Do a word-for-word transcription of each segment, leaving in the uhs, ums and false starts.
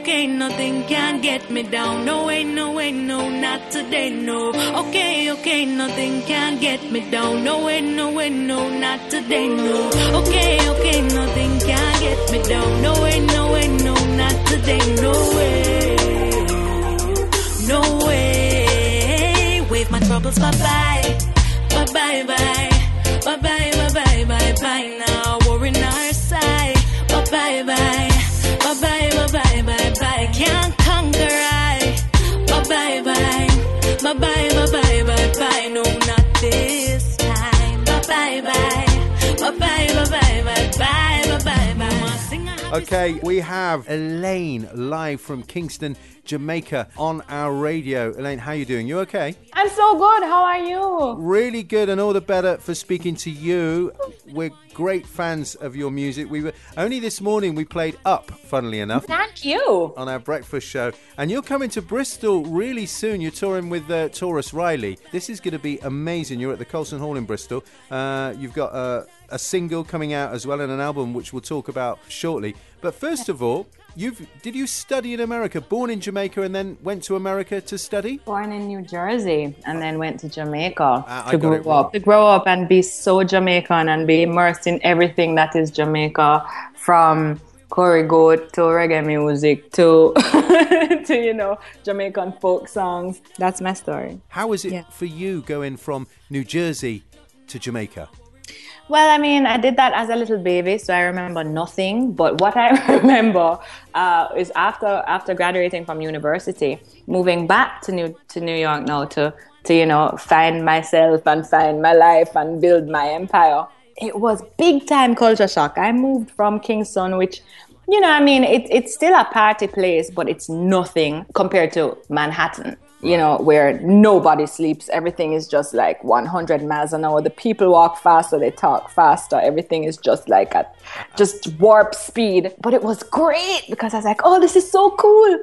okay, nothing can get me down. No way, no way, no, not today, no. Okay, okay, nothing can get me down. No way, no way, no, not today, no. Okay, okay, nothing can get me down. No way, no way, no, not today, no way. No way. Wave my troubles bye-bye. Bye-bye, bye. Bye-bye, bye-bye, bye-bye now. We're in our side. Bye-bye, bye. Bye-bye, bye-bye, bye-bye. Can't conquer I. Bye-bye, bye. Bye-bye, bye-bye, bye-bye. No, not this time. Bye-bye, bye. Bye-bye, bye-bye, bye-bye. Bye-bye, bye. Okay, we have Elaine live from Kingston, Jamaica on our radio. Elaine, how are you doing? You okay? I'm so good. How are you? Really good, and all the better for speaking to you. We're great fans of your music. We were only this morning we played Up, funnily enough. Thank you. On our breakfast show. And you're coming to Bristol really soon. You're touring with uh, Taurus Riley. This is going to be amazing. You're at the Colston Hall in Bristol. Uh, you've got uh, a single coming out as well and an album which we'll talk about shortly. But first of all, You've, did you study in America? Born in Jamaica and then went to America to study? Born in New Jersey and then went to Jamaica uh, to grow up. To grow up and be so Jamaican and be immersed in everything that is Jamaica, from Corey Goat to reggae music to, to, you know, Jamaican folk songs. That's my story. How was it yeah. for you going from New Jersey to Jamaica? Well, I mean, I did that as a little baby, so I remember nothing. But what I remember uh, is after after graduating from university, moving back to New to New York now to to you know find myself and find my life and build my empire. It was big time culture shock. I moved from Kingston, which, you know, I mean, it, it's still a party place, but it's nothing compared to Manhattan. You know, where nobody sleeps. Everything is just like one hundred miles an hour. The people walk faster, they talk faster. Everything is just like at just warp speed. But it was great because I was like, oh, this is so cool.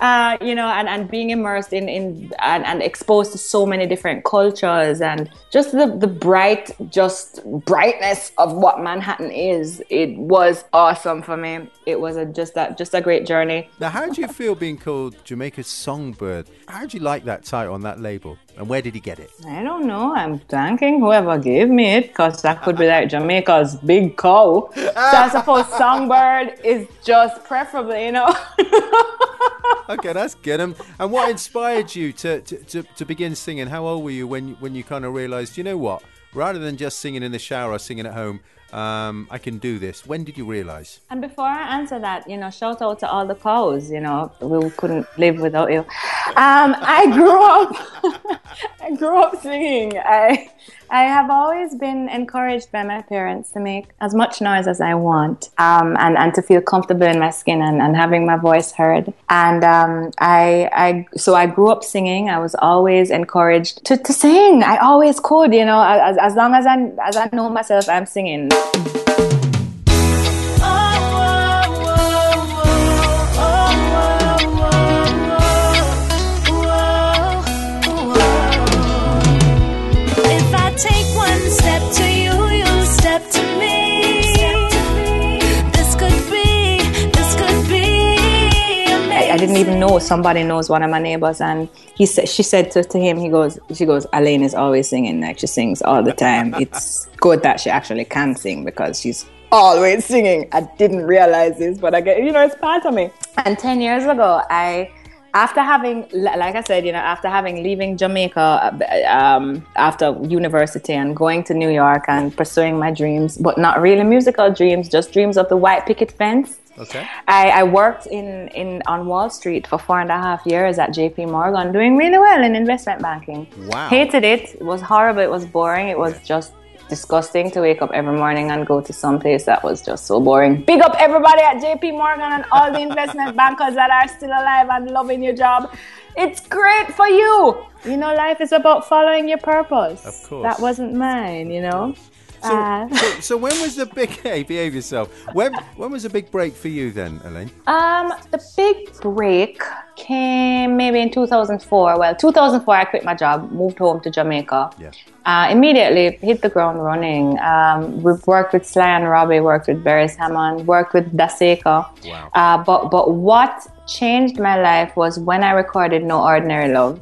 Uh, you know, and, and being immersed in, in and, and exposed to so many different cultures and just the, the bright, just brightness of what Manhattan is. It was awesome for me. It was a, just, a, just a great journey. Now, how do you feel being called Jamaica's Songbird? How do you like that title on that label? And where did he get it? I don't know. I'm thanking whoever gave me it because that could be like Jamaica's big cow. So I suppose Songbird is just preferable, you know. Okay, that's good. And, and what inspired you to, to, to, to begin singing? How old were you when, when you kind of realised, you know what, rather than just singing in the shower or singing at home, Um, I can do this. When did you realise? And before I answer that, you know, shout out to all the cows, you know, we couldn't live without you. Um, I grew up, I grew up singing. I, I have always been encouraged by my parents to make as much noise as I want um, and, and to feel comfortable in my skin and, and having my voice heard. And um, I, I, so I grew up singing. I was always encouraged to, to sing. I always could, you know, as, as long as I, as I know myself, I'm singing. Didn't even know somebody knows one of my neighbors, and he said she said to, to him, he goes, she goes, Elaine is always singing, like she sings all the time. It's good that she actually can sing because she's always singing. I didn't realize this, but I get, you know, it's part of me. And ten years ago, I, after having, like I said, you know, after having leaving Jamaica um, after university and going to New York and pursuing my dreams, but not really musical dreams, just dreams of the white picket fence. Okay. I, I worked in, in on Wall Street for four and a half years at J P Morgan, doing really well in investment banking. Wow. Hated it. It was horrible. It was boring. It was just disgusting to wake up every morning and go to some place that was just so boring. Big up everybody at J P Morgan and all the investment bankers that are still alive and loving your job. It's great for you. You know, life is about following your purpose. Of course. That wasn't mine, you know. So, uh, so, so when was the big... Hey, behave yourself. When when was the big break for you then, Elaine? Um, the big break came maybe in two thousand four. Well, two thousand four, I quit my job, moved home to Jamaica. Yeah. Uh, immediately hit the ground running. Um, we've worked with Sly and Robbie, worked with Barry Salmon, worked with Daseka. Wow. Uh, but, but what changed my life was when I recorded No Ordinary Love.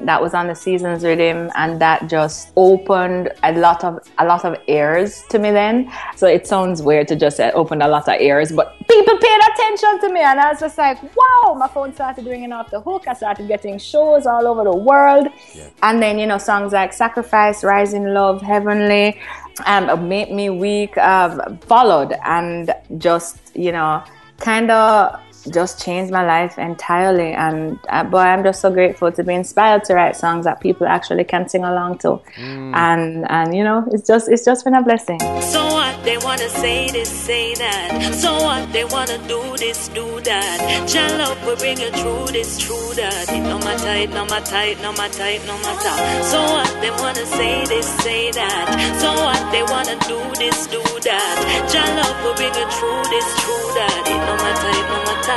That was on the Seasons Rhythm, and that just opened a lot of a lot of ears to me then. So it sounds weird to just say it opened a lot of ears, but people paid attention to me, and I was just like, wow, my phone started ringing off the hook. I started getting shows all over the world. Yeah. And then, you know, songs like Sacrifice, Rising Love, Heavenly, um, Make Me Weak, um, followed, and just, you know, kind of just changed my life entirely. And uh, boy, I'm just so grateful to be inspired to write songs that people actually can sing along to. Mm. And and you know, it's just it's just been a blessing. So what they wanna say, they say that. So what they wanna do, this do that. Child love will bring you through, this true that. It no matter, it no matter, it no matter, it no matter. So what they wanna say, they say that. So what they wanna do, this do that. Child love will bring you through, this true that. It no matter, it no matter.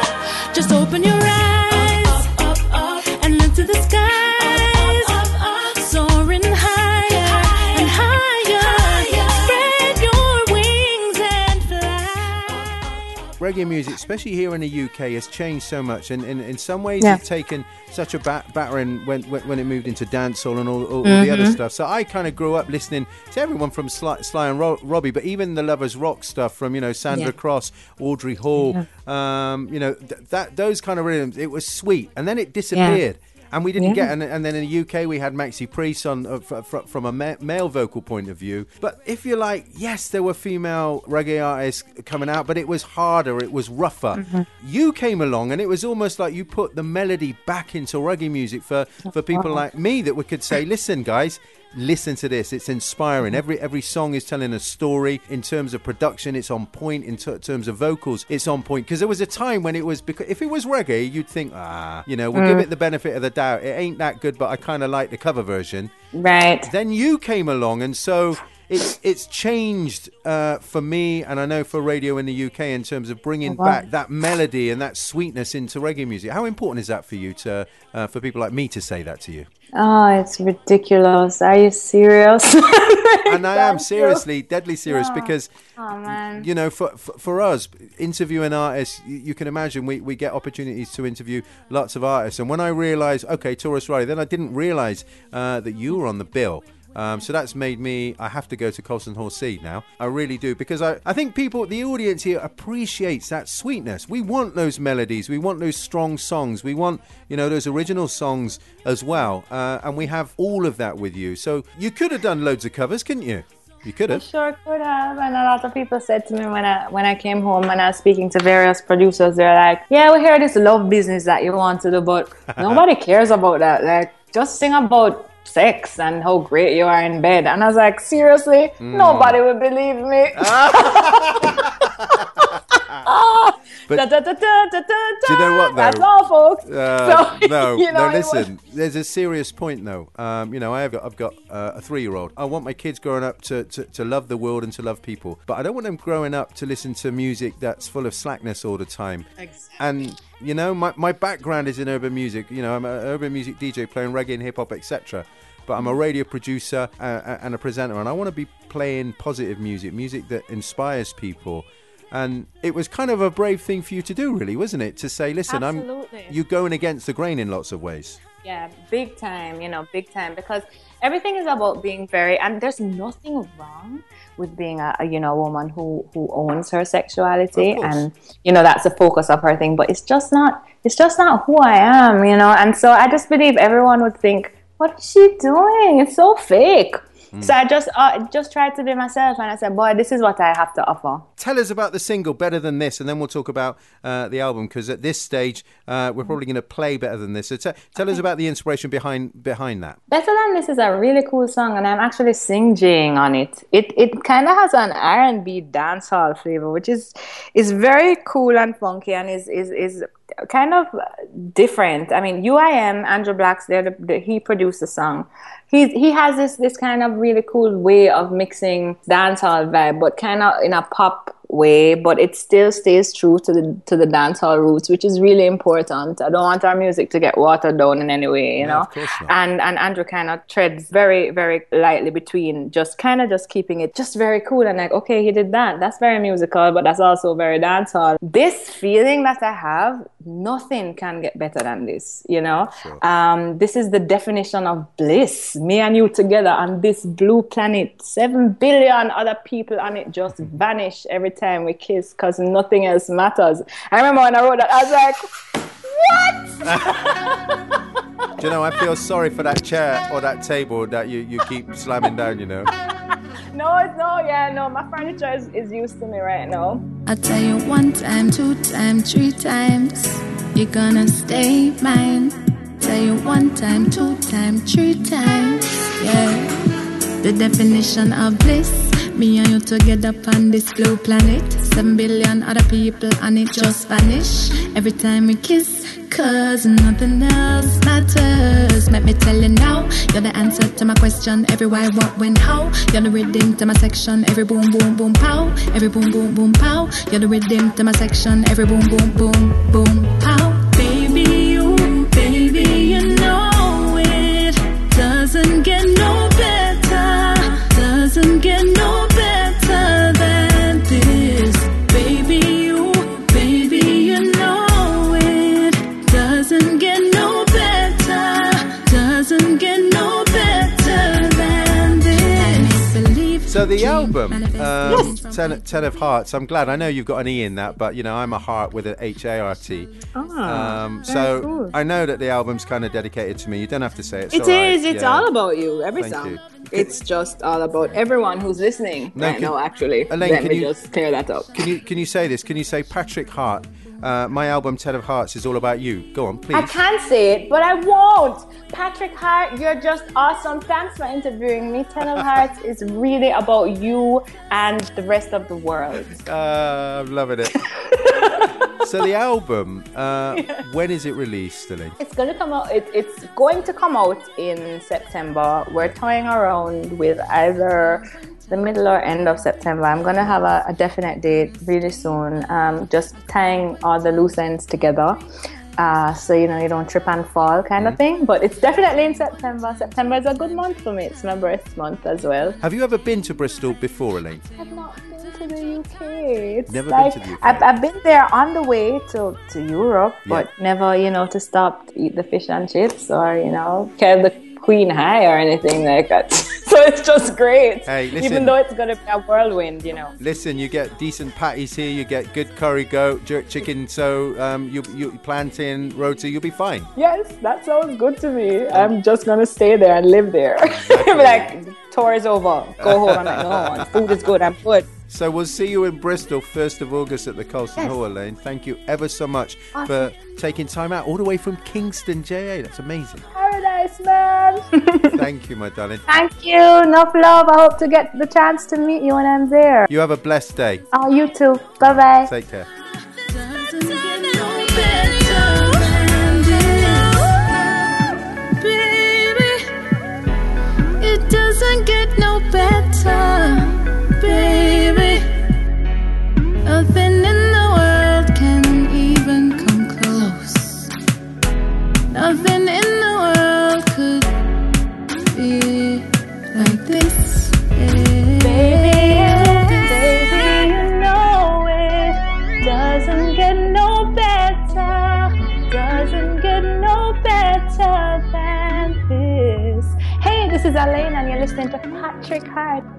Just open your eyes up, up, up, up, and look to the skies, up, up, up, soaring higher, higher and higher, higher. Spread your wings and fly. Reggae music, especially here in the U K, has changed so much, and in some ways yeah. it's taken such a bat- battering when, when when it moved into dancehall and all, all, all mm-hmm. the other stuff. So I kind of grew up listening to everyone from Sly, Sly and Ro- Robbie, but even the Lovers Rock stuff from, you know, Sandra yeah. Cross, Audrey Hall, yeah. um, you know, th- that those kind of rhythms. It was sweet, and then it disappeared. Yeah. And we didn't yeah. get, and, and then in the U K we had Maxi Priest on uh, f- f- from a ma- male vocal point of view. But if you're like, yes, there were female reggae artists coming out, but it was harder, it was rougher. Mm-hmm. You came along, and it was almost like you put the melody back into reggae music for, for people like me that we could say, listen, guys, listen to this. It's inspiring. Every every song is telling a story. In terms of production, it's on point. In t- terms of vocals, it's on point. Because there was a time when it was, because if it was reggae, you'd think, ah, you know, we'll mm. give it the benefit of the doubt. It ain't that good, but I kind of like the cover version. Right. Then you came along, and so it's it's changed uh, for me, and I know for radio in the U K, in terms of bringing oh, wow. back that melody and that sweetness into reggae music. How important is that for you to uh, for people like me to say that to you? Oh, it's ridiculous. Are you serious? And I am seriously, deadly serious, yeah. because, oh, man. you know, for, for for us, interviewing artists, you, you can imagine we, we get opportunities to interview lots of artists. And when I realised, okay, Taurus Riley, then I didn't realise uh, that you were on the bill. Um, so that's made me, I have to go to Colston Hall C now. I really do, because I, I think people, the audience here appreciates that sweetness. We want those melodies. We want those strong songs. We want, you know, those original songs as well. Uh, and we have all of that with you. So you could have done loads of covers, couldn't you? You could have. I sure could have. And a lot of people said to me when I when I came home and I was speaking to various producers, they're like, yeah, we hear this love business that you want to do, but nobody cares about that. Like, just sing about sex and how great you are in bed. And I was like, seriously? Mm. Nobody will believe me. Ah. But da, da, da, da, da, da. Do you know what, though? That's all, folks. Uh, so, no, you know, no, listen, was... there's a serious point, though. Um, you know, I've got, I've got uh, a three-year-old. I want my kids growing up to, to, to love the world and to love people. But I don't want them growing up to listen to music that's full of slackness all the time. Exactly. And, you know, my, my background is in urban music. You know, I'm an urban music D J playing reggae and hip-hop, et cetera. But I'm a radio producer uh, and a presenter. And I want to be playing positive music, music that inspires people. And it was kind of a brave thing for you to do, really, wasn't it? To say, listen, Absolutely. I'm you're going against the grain in lots of ways. Yeah, big time, you know, big time. Because everything is about being very, and there's nothing wrong with being a, a you know, woman who, who owns her sexuality. And, you know, that's the focus of her thing. But it's just not, it's just not who I am, you know. And so I just believe everyone would think, what is she doing? It's so fake. Mm. So I just uh, just tried to be myself, and I said, boy, this is what I have to offer. Tell us about the single Better Than This, and then we'll talk about uh, the album, because at this stage, uh, we're probably going to play Better Than This. So t- tell okay. us about the inspiration behind behind that. Better Than This is a really cool song, and I'm actually sing-jaying on it. It it kind of has an R and B dancehall flavor, which is, is very cool and funky, and is is is kind of different. I mean, U I M, Andrew Blacks, they're the, the, he produced the song. He he has this this kind of really cool way of mixing dancehall vibe, but kind of in a pop way, but it still stays true to the to the dancehall roots, which is really important. I don't want our music to get watered down in any way, you no, know. Of course not. And and Andrew kind of treads very very lightly between, just kind of just keeping it just very cool and like, okay, he did that. That's very musical, but that's also very dancehall. This feeling that I have, nothing can get better than this, you know. Sure. Um, this is the definition of bliss. Me and you together on this blue planet. Seven billion other people on it just vanish every time we kiss because nothing else matters. I remember when I wrote that, I was like, what? Do you know, I feel sorry for that chair or that table that you, you keep slamming down, you know. No, it's no, yeah, no, my furniture is, is used to me right now. I'll tell you one time, two times, three times, you're gonna stay mine. Tell you one time, two times, three times, yeah. The definition of bliss. Me and you together upon this blue planet. Seven billion other people and it just vanish every time we kiss, cause nothing else matters. Let me tell you now, you're the answer to my question. Every why, what, when, how. You're the rhythm to my section. Every boom, boom, boom, pow. Every boom, boom, boom, pow. You're the rhythm to my section. Every boom, boom, boom, boom, pow. Baby, you, baby, you know it doesn't get no better. Doesn't get no better than this. Baby, you, baby, you know it doesn't get no better. Doesn't get no better than this. So the album, um, yes. ten, ten of Hearts, I'm glad. I know you've got an E in that, but, you know, I'm a heart with an H A R T. Oh, um, so cool. I know that the album's kind of dedicated to me. You don't have to say it. It all is. Right. It's yeah. all about you. Every Thank song. You. It's just all about everyone who's listening no, right can, now, actually. Elaine, Let me you, just clear that up. Can you, can you say this? Can you say, Patrick Hart, uh, my album Ten of Hearts is all about you. Go on, please. I can say it, but I won't. Patrick Hart, you're just awesome. Thanks for interviewing me. Ten of Hearts is really about you and the rest of the world. Uh, I'm loving it. So the album, uh, yeah. when is it released, Elaine? It's going to come out. It, it's going to come out in September. We're toying around with either the middle or end of September. I'm going to have a, a definite date really soon. Um, just tying all the loose ends together. Uh, so, you know, you don't trip and fall kind mm. of thing. But it's definitely in September. September is a good month for me. It's my birth month as well. Have you ever been to Bristol before, Elaine? I've not been to the U K. It's never like, been to the U K. I've, I've been there on the way to, to Europe, yeah. but never, you know, to stop to eat the fish and chips or, you know, carry the Queen High or anything like that. So it's just great. Hey, listen, even though it's going to be a whirlwind, you know. Listen, you get decent patties here, you get good curry goat, jerk chicken, so um, you, you plantain, roti, you'll be fine. Yes, that sounds good to me. I'm just going to stay there and live there. Exactly. Like, tour is over. Go home. I'm like, no, food is good. I'm good. So we'll see you in Bristol first of August at the Colston yes. Hall, Elaine. Thank you ever so much awesome. for taking time out all the way from Kingston, J A. That's amazing. Paradise, man. Thank you, my darling. Thank you. Enough love. I hope to get the chance to meet you when I'm there. You have a blessed day. Oh, you too. Bye-bye. Take care. It doesn't get no better, baby. Nothing in the world can even come close. Nothing in the world could be like this, yeah. Baby, baby, you know it doesn't get no better. Doesn't get no better than this. Hey, this is Elaine and you're listening to Patrick Hart.